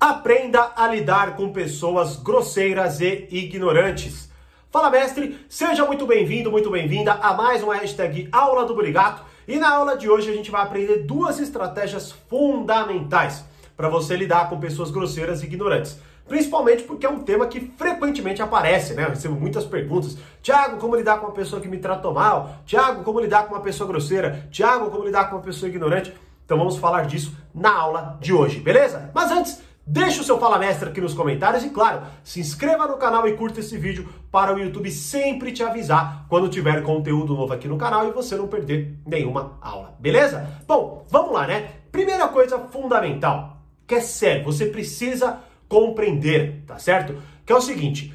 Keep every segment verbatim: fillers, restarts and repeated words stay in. Aprenda a lidar com pessoas grosseiras e ignorantes. Fala, mestre! Seja muito bem-vindo, muito bem-vinda a mais uma hashtag Aula do Burigatto. E na aula de hoje a gente vai aprender duas estratégias fundamentais para você lidar com pessoas grosseiras e ignorantes. Principalmente porque é um tema que frequentemente aparece, né? Eu recebo muitas perguntas. Thiago, como lidar com uma pessoa que me tratou mal? Thiago, como lidar com uma pessoa grosseira? Thiago, como lidar com uma pessoa ignorante? Então vamos falar disso na aula de hoje, beleza? Mas antes, deixa o seu Fala Mestre aqui nos comentários e, claro, se inscreva no canal e curta esse vídeo para o YouTube sempre te avisar quando tiver conteúdo novo aqui no canal e você não perder nenhuma aula, beleza? Bom, vamos lá, né? Primeira coisa fundamental, que é sério, você precisa compreender, tá certo? Que é o seguinte,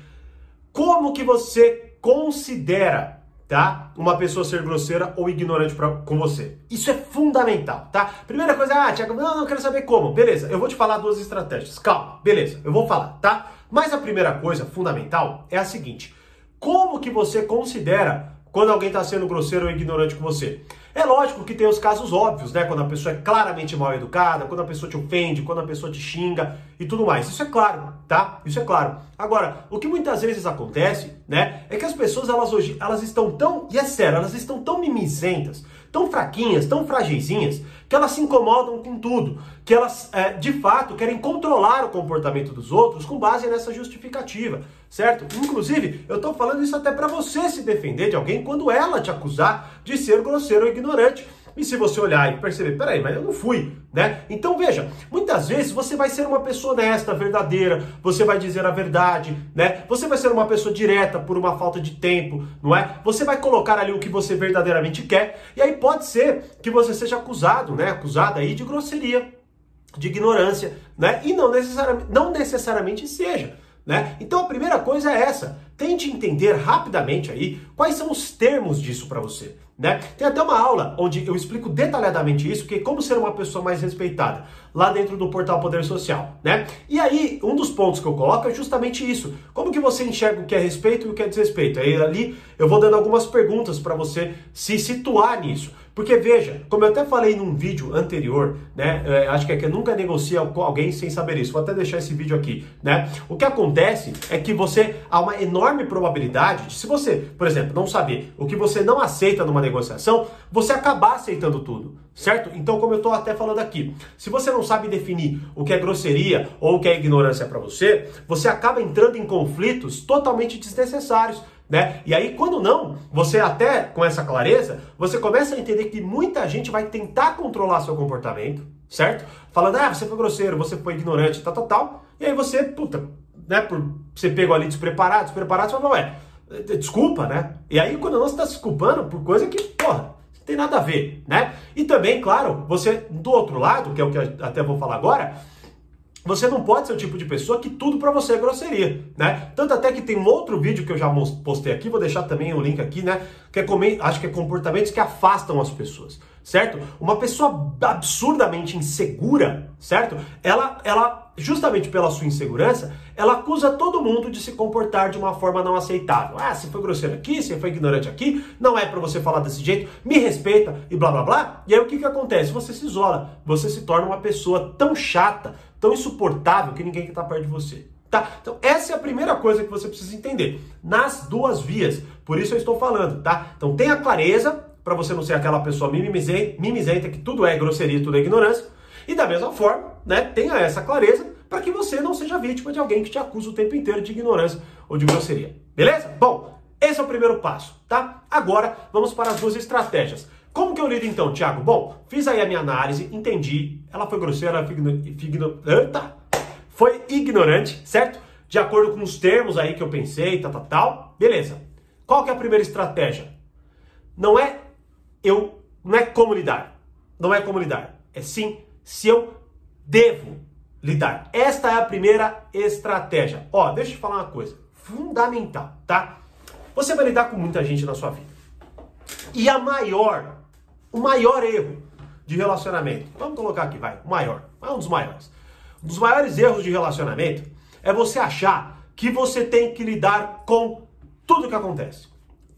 como que você considera, tá, uma pessoa ser grosseira ou ignorante pra, com você? Isso é fundamental, tá? Primeira coisa, ah, Thiago, não, não quero saber como. Beleza, eu vou te falar duas estratégias, calma, beleza, eu vou falar, tá? Mas a primeira coisa fundamental é a seguinte, como que você considera quando alguém está sendo grosseiro ou ignorante com você? É lógico que tem os casos óbvios, né? Quando a pessoa é claramente mal educada, quando a pessoa te ofende, quando a pessoa te xinga e tudo mais. Isso é claro, tá? Isso é claro. Agora, o que muitas vezes acontece, né? É que as pessoas, elas hoje, elas estão tão, e é sério, elas estão tão mimizentas, tão fraquinhas, tão fragilzinhas, que elas se incomodam com tudo, que elas, é, de fato, querem controlar o comportamento dos outros com base nessa justificativa, certo? Inclusive, eu tô falando isso até pra você se defender de alguém quando ela te acusar de ser grosseiro ou ignorante. E se você olhar e perceber, peraí, mas eu não fui, né? Então veja, muitas vezes você vai ser uma pessoa honesta, verdadeira, você vai dizer a verdade, né? Você vai ser uma pessoa direta por uma falta de tempo, não é? Você vai colocar ali o que você verdadeiramente quer, e aí pode ser que você seja acusado, né? Acusada aí de grosseria, de ignorância, né? E não necessariamente, não necessariamente seja, né? Então a primeira coisa é essa, tente entender rapidamente aí quais são os termos disso para você, né? Tem até uma aula onde eu explico detalhadamente isso, que é como ser uma pessoa mais respeitada, lá dentro do Portal Poder Social, né? E aí, um dos pontos que eu coloco é justamente isso, como que você enxerga o que é respeito e o que é desrespeito. Aí ali eu vou dando algumas perguntas para você se situar nisso, porque veja, como eu até falei num vídeo anterior, né? É, acho que é que eu nunca negocio com alguém sem saber isso, vou até deixar esse vídeo aqui, né? O que acontece é que você, há uma enorme probabilidade de, se você, por exemplo, não saber o que você não aceita numa negociação, você acabar aceitando tudo, certo? Então, como eu estou até falando aqui, se você não sabe definir o que é grosseria ou o que é ignorância para você, você acaba entrando em conflitos totalmente desnecessários, né? E aí, quando não, você até com essa clareza, você começa a entender que muita gente vai tentar controlar seu comportamento, certo? Falando, ah, você foi grosseiro, você foi ignorante, tal, tal, tal. E aí você, puta, né, por ser pego ali despreparado, despreparado, você fala, ué, desculpa, né? E aí, quando não, você está se culpando por coisa que, porra, não tem nada a ver, né? E também, claro, você, do outro lado, que é o que eu até vou falar agora, você não pode ser o tipo de pessoa que tudo pra você é grosseria, né? Tanto até que tem um outro vídeo que eu já postei aqui, vou deixar também o link aqui, né? Que é, acho que é comportamentos que afastam as pessoas, certo? Uma pessoa absurdamente insegura, certo? Ela, ela, justamente pela sua insegurança, ela acusa todo mundo de se comportar de uma forma não aceitável. Ah, você foi grosseiro aqui, você foi ignorante aqui, não é pra você falar desse jeito, me respeita e blá blá blá. E aí o que que acontece? Você se isola, você se torna uma pessoa tão chata, tão insuportável que ninguém quer estar perto de você. Tá? Então essa é a primeira coisa que você precisa entender, nas duas vias, por isso eu estou falando, tá? Então tenha clareza, para você não ser aquela pessoa mimizenta, que tudo é grosseria, tudo é ignorância. E da mesma forma, né, tenha essa clareza para que você não seja vítima de alguém que te acusa o tempo inteiro de ignorância ou de grosseria. Beleza? Bom, esse é o primeiro passo, tá? Agora, vamos para as duas estratégias. Como que eu lido então, Thiago? Bom, fiz aí a minha análise, entendi, ela foi grosseira, ela foi, igno... foi ignorante, certo? De acordo com os termos aí que eu pensei, tal, tal, tal. Beleza. Qual que é a primeira estratégia? Não é... Eu, não é como lidar, não é como lidar, é sim se eu devo lidar. Esta é a primeira estratégia. Ó, deixa eu te falar uma coisa, fundamental, tá? Você vai lidar com muita gente na sua vida. E a maior, o maior erro de relacionamento, vamos colocar aqui, vai, o maior, é um dos maiores. Um dos maiores erros de relacionamento é você achar que você tem que lidar com tudo que acontece.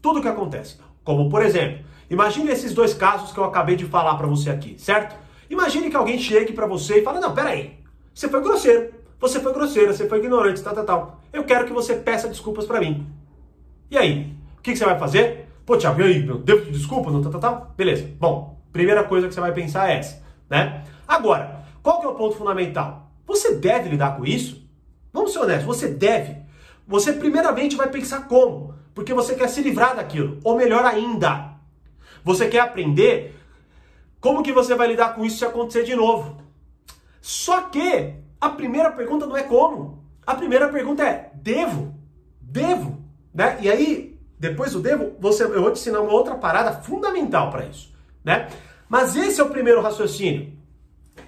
Tudo que acontece, como por exemplo... Imagine esses dois casos que eu acabei de falar pra você aqui, certo? Imagine que alguém chegue pra você e fale, não, peraí, você foi grosseiro, Você foi grosseira, você foi ignorante, tal, tal, tal. Eu quero que você peça desculpas pra mim. E aí? O que, que você vai fazer? Pô, Thiago, e aí? Eu devo desculpa? Não, tal, tal, tal? Beleza. Bom, primeira coisa que você vai pensar é essa, né? Agora, qual que é o ponto fundamental? Você deve lidar com isso? Vamos ser honestos, você deve. Você primeiramente vai pensar como. Porque você quer se livrar daquilo. Ou melhor ainda, você quer aprender como que você vai lidar com isso se acontecer de novo. Só que... a primeira pergunta não é como. A primeira pergunta é, devo? Devo? Né? E aí, depois do devo, você, eu vou te ensinar uma outra parada fundamental para isso. Né? Mas esse é o primeiro raciocínio.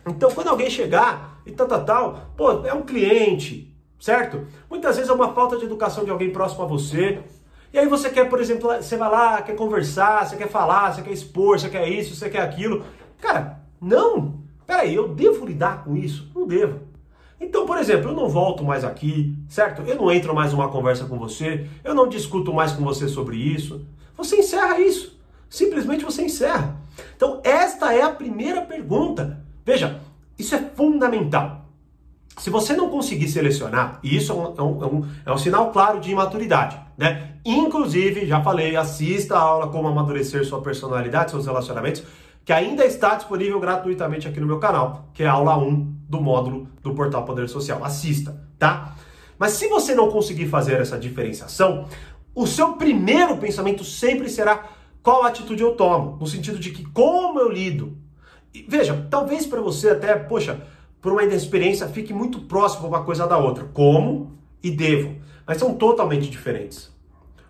Então, quando alguém chegar e tal, tal, tal, pô, é um cliente, certo? Muitas vezes é uma falta de educação de alguém próximo a você. E aí você quer, por exemplo, você vai lá, quer conversar, você quer falar, você quer expor, você quer isso, você quer aquilo. Cara, não. Peraí, eu devo lidar com isso? Não devo. Então, por exemplo, eu não volto mais aqui, certo? Eu não entro mais numa conversa com você, eu não discuto mais com você sobre isso. Você encerra isso. Simplesmente você encerra. Então, esta é a primeira pergunta. Veja, isso é fundamental. Se você não conseguir selecionar, e isso é um, é um, é um, é um sinal claro de imaturidade, né? Inclusive, já falei, assista a aula Como Amadurecer Sua Personalidade, Seus Relacionamentos, que ainda está disponível gratuitamente aqui no meu canal, que é a aula um. Do módulo do Portal Poder Social. Assista, tá? Mas se você não conseguir fazer essa diferenciação, o seu primeiro pensamento sempre será qual atitude eu tomo, no sentido de que como eu lido. E, veja, talvez para você até, poxa, por uma inexperiência, fique muito próximo uma coisa da outra. Como e devo. Mas são totalmente diferentes.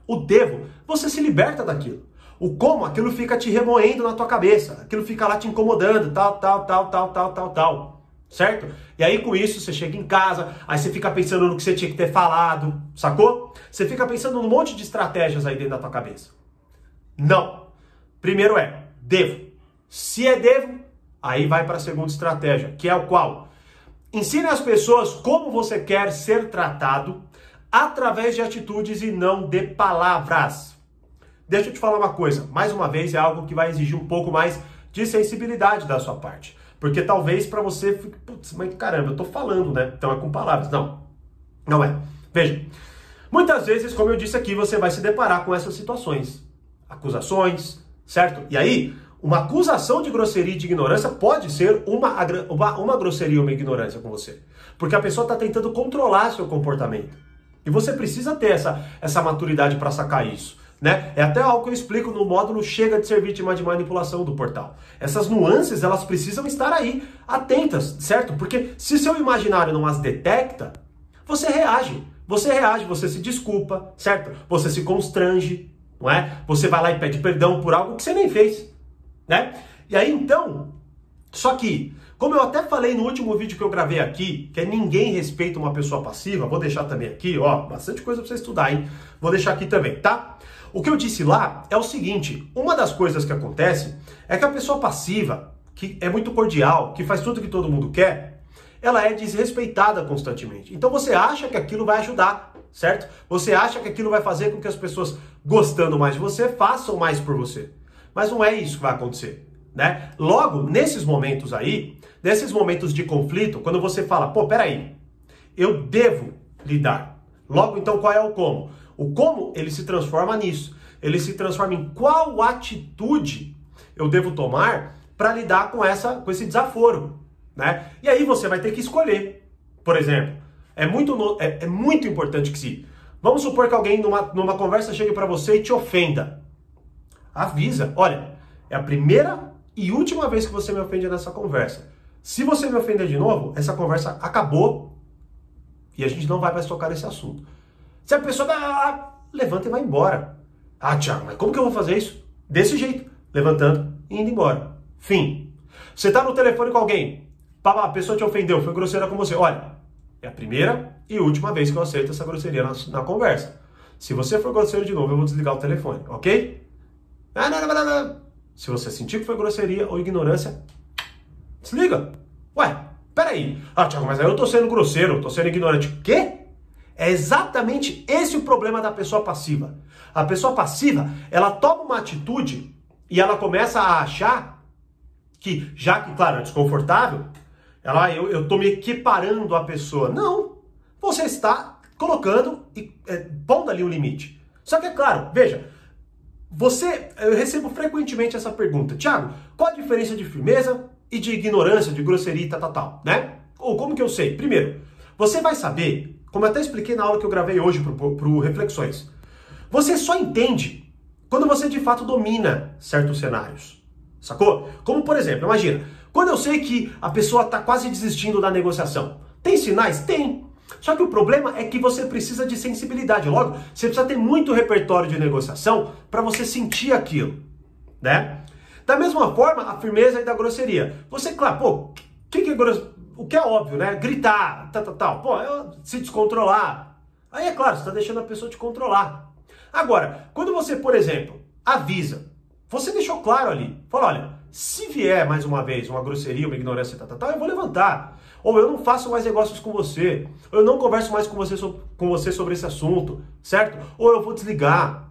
O devo, você se liberta daquilo. O como, aquilo fica te remoendo na tua cabeça. Aquilo fica lá te incomodando, tal, tal, tal, tal, tal, tal, tal. Certo? E aí com isso você chega em casa, aí você fica pensando no que você tinha que ter falado, sacou? Você fica pensando num monte de estratégias aí dentro da tua cabeça. Não. Primeiro é, devo. Se é devo, aí vai para a segunda estratégia, que é o qual? Ensine as pessoas como você quer ser tratado através de atitudes e não de palavras. Deixa eu te falar uma coisa, mais uma vez é algo que vai exigir um pouco mais de sensibilidade da sua parte. Porque talvez para você fique, putz, mas caramba, eu tô falando, né? Então é com palavras. Não, não é. Veja, muitas vezes, como eu disse aqui, você vai se deparar com essas situações. Acusações, certo? E aí, uma acusação de grosseria e de ignorância pode ser uma, uma, uma grosseria ou uma ignorância com você. Porque a pessoa tá tentando controlar seu comportamento. E você precisa ter essa, essa maturidade para sacar isso. Né? É até algo que eu explico no módulo Chega de Ser Vítima de Manipulação do Portal. Essas nuances, elas precisam estar aí, atentas, certo? Porque se seu imaginário não as detecta, você reage. Você reage, você se desculpa, certo? Você se constrange, não é? Você vai lá e pede perdão por algo que você nem fez, né? E aí, então, só que, como eu até falei no último vídeo que eu gravei aqui, que é ninguém respeita uma pessoa passiva, vou deixar também aqui, ó, bastante coisa pra você estudar, hein? Vou deixar aqui também, tá? O que eu disse lá é o seguinte, uma das coisas que acontece é que a pessoa passiva, que é muito cordial, que faz tudo que todo mundo quer, ela é desrespeitada constantemente. Então você acha que aquilo vai ajudar, certo? Você acha que aquilo vai fazer com que as pessoas, gostando mais de você, façam mais por você. Mas não é isso que vai acontecer, né? Logo, nesses momentos aí, nesses momentos de conflito, quando você fala, pô, peraí, eu devo lidar. Logo, então, qual é o como? O como, ele se transforma nisso. Ele se transforma em qual atitude eu devo tomar para lidar com, essa, com esse desaforo, né? E aí você vai ter que escolher. Por exemplo, é muito, no, é, é muito importante que se... Vamos supor que alguém numa, numa conversa chegue para você e te ofenda. Avisa. Olha, é a primeira e última vez que você me ofende nessa conversa. Se você me ofender de novo, essa conversa acabou e a gente não vai mais tocar nesse assunto. Se a pessoa ah, levanta e vai embora. Ah, Thiago, mas como que eu vou fazer isso? Desse jeito, levantando e indo embora. Fim. Você tá no telefone com alguém, a pessoa te ofendeu, foi grosseira com você. Olha, é a primeira e última vez que eu aceito essa grosseria na, na conversa. Se você for grosseiro de novo, eu vou desligar o telefone, ok? Não, não, não, não, não. Se você sentir que foi grosseria ou ignorância, desliga. Ué, peraí. Ah, Thiago, mas aí eu tô sendo grosseiro, eu tô sendo ignorante. O quê? É exatamente esse o problema da pessoa passiva. A pessoa passiva, ela toma uma atitude e ela começa a achar que, já que, claro, é desconfortável, ela, eu, eu tô me equiparando à pessoa. Não, você está colocando e é, pondo ali um limite. Só que é claro, veja, você, eu recebo frequentemente essa pergunta: Thiago, qual a diferença de firmeza e de ignorância, de grosseria e tal, tal, tal, né? Ou como que eu sei? Primeiro, você vai saber, como eu até expliquei na aula que eu gravei hoje para o Reflexões, você só entende quando você de fato domina certos cenários, sacou? Como por exemplo, imagina, quando eu sei que a pessoa está quase desistindo da negociação, tem sinais? Tem. Só que o problema é que você precisa de sensibilidade, logo, você precisa ter muito repertório de negociação para você sentir aquilo, né? Da mesma forma, a firmeza e da grosseria. Você, claro, pô, que que é grosseria? O que é óbvio, né? Gritar, tal, tal, tal. Pô, se descontrolar. Aí é claro, você está deixando a pessoa te controlar. Agora, quando você, por exemplo, avisa, você deixou claro ali, fala, olha, se vier mais uma vez uma grosseria, uma ignorância, tal, tal, tal, eu vou levantar. Ou eu não faço mais negócios com você. Ou eu não converso mais com você, so- com você sobre esse assunto, certo? Ou eu vou desligar.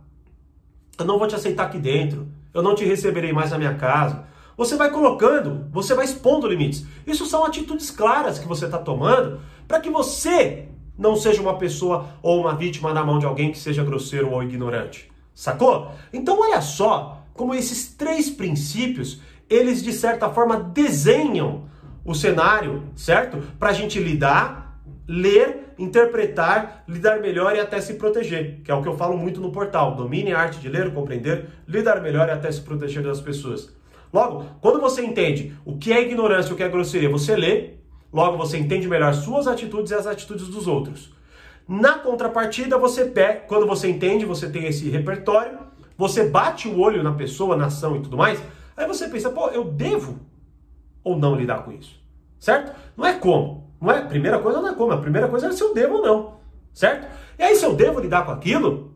Eu não vou te aceitar aqui dentro. Eu não te receberei mais na minha casa. Você vai colocando, você vai expondo limites. Isso são atitudes claras que você está tomando para que você não seja uma pessoa ou uma vítima na mão de alguém que seja grosseiro ou ignorante. Sacou? Então olha só como esses três princípios, eles de certa forma desenham o cenário, certo? Para a gente lidar, ler, interpretar, lidar melhor e até se proteger, que é o que eu falo muito no portal. Domine a arte de ler, compreender, lidar melhor e até se proteger das pessoas. Logo, quando você entende o que é ignorância e o que é grosseria, você lê, logo você entende melhor suas atitudes e as atitudes dos outros. Na contrapartida, você pega, quando você entende, você tem esse repertório, você bate o olho na pessoa, na ação e tudo mais, aí você pensa, pô, eu devo ou não lidar com isso, certo? Não é como, não é, a primeira coisa não é como, a primeira coisa é se eu devo ou não, certo? E aí se eu devo lidar com aquilo,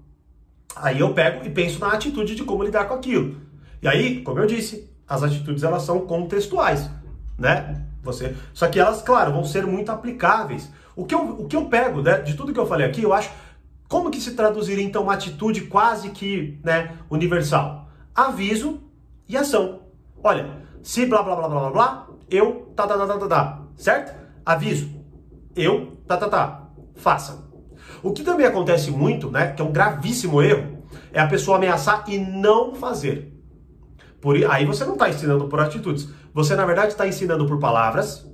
aí eu pego e penso na atitude de como lidar com aquilo. E aí, como eu disse, as atitudes, elas são contextuais, né? Você... Só que elas, claro, vão ser muito aplicáveis. O que eu, o que eu pego, né, de tudo que eu falei aqui, eu acho, como que se traduziria, então, uma atitude quase que, né, universal? Aviso e ação. Olha, se blá, blá, blá, blá, blá, blá, eu, tá, tá, tá, tá, tá, tá, certo? Aviso, eu, tá, tá, tá, faça. O que também acontece muito, né, que é um gravíssimo erro, é a pessoa ameaçar e não fazer. Por, aí você não está ensinando por atitudes. Você, na verdade, está ensinando por palavras.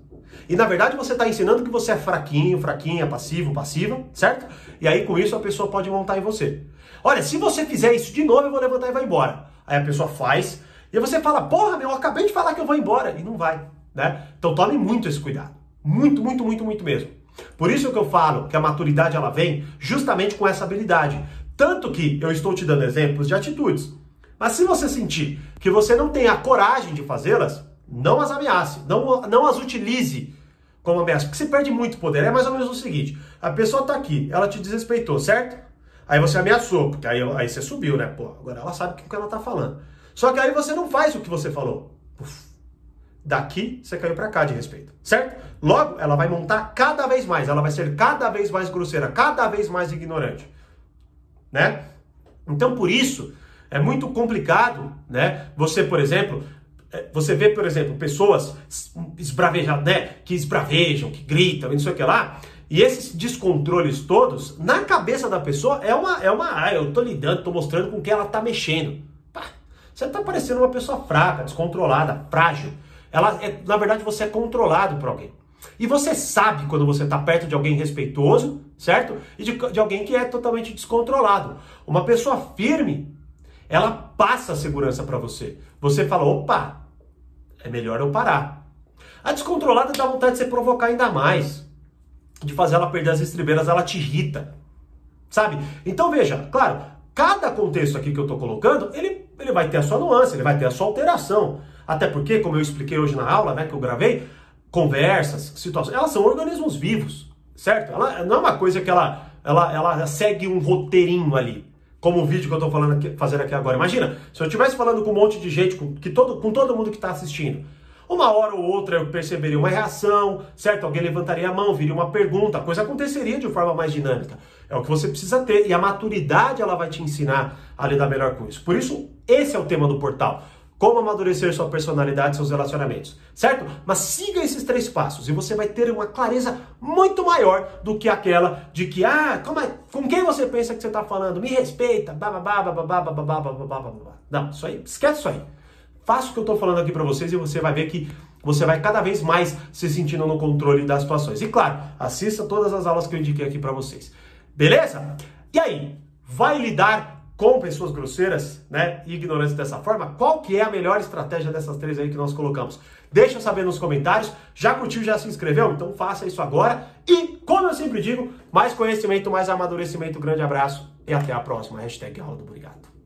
E, na verdade, você está ensinando que você é fraquinho, fraquinha, passivo, passiva, certo? E aí, com isso, a pessoa pode montar em você. Olha, se você fizer isso de novo, eu vou levantar e vai embora. Aí a pessoa faz. E você fala, porra, meu, eu acabei de falar que eu vou embora. E não vai, né? Então, tome muito esse cuidado. Muito, muito, muito, muito mesmo. Por isso que eu falo que a maturidade, ela vem justamente com essa habilidade. Tanto que eu estou te dando exemplos de atitudes. Mas se você sentir que você não tem a coragem de fazê-las, não as ameace, não, não as utilize como ameaça, porque você perde muito poder. É mais ou menos o seguinte, a pessoa está aqui, ela te desrespeitou, certo? Aí você ameaçou, porque aí, aí você subiu, né? Pô, agora ela sabe o que ela está falando. Só que aí você não faz o que você falou. Uf, daqui você caiu para cá de respeito, certo? Logo, ela vai montar cada vez mais, ela vai ser cada vez mais grosseira, cada vez mais ignorante, né? Então, por isso... É muito complicado, né? Você, por exemplo, você vê, por exemplo, pessoas esbravejadas, né? Que esbravejam, que gritam, não sei o que lá, e esses descontroles todos, na cabeça da pessoa, é uma, é uma, ah, eu tô lidando, tô mostrando com que ela tá mexendo. Pá, você tá parecendo uma pessoa fraca, descontrolada, frágil. Ela é, na verdade, você é controlado por alguém. E você sabe quando você está perto de alguém respeitoso, certo? E de, de alguém que é totalmente descontrolado. Uma pessoa firme, ela passa a segurança para você. Você fala, opa, é melhor eu parar. A descontrolada dá vontade de você provocar ainda mais, de fazer ela perder as estribeiras, ela te irrita, sabe? Então veja, claro, cada contexto aqui que eu estou colocando, ele, ele vai ter a sua nuance, ele vai ter a sua alteração. Até porque, como eu expliquei hoje na aula, né, que eu gravei, conversas, situações, elas são organismos vivos, certo? Ela não é uma coisa que ela, ela, ela segue um roteirinho ali. Como o vídeo que eu estou falando aqui, fazendo aqui agora. Imagina, se eu estivesse falando com um monte de gente, com, que todo, com todo mundo que está assistindo, uma hora ou outra eu perceberia uma reação, certo? Alguém levantaria a mão, viria uma pergunta, a coisa aconteceria de forma mais dinâmica. É o que você precisa ter, e a maturidade ela vai te ensinar a lidar melhor com isso. Por isso, esse é o tema do portal. Como amadurecer sua personalidade e seus relacionamentos, certo? Mas siga esses três passos e você vai ter uma clareza muito maior do que aquela de que, ah, como é, com quem você pensa que você está falando? Me respeita, bababá, bababá, bababá, bababá, bababá. Não, isso aí, esquece isso aí. Faça o que eu estou falando aqui para vocês e você vai ver que você vai cada vez mais se sentindo no controle das situações. E claro, assista todas as aulas que eu indiquei aqui para vocês. Beleza? E aí, vai lidar com pessoas grosseiras, né, e ignorantes dessa forma? Qual que é a melhor estratégia dessas três aí que nós colocamos? Deixa eu saber nos comentários. Já curtiu, já se inscreveu? Então faça isso agora. E, como eu sempre digo, mais conhecimento, mais amadurecimento. Grande abraço e até a próxima. Hashtag aula do Burigatto.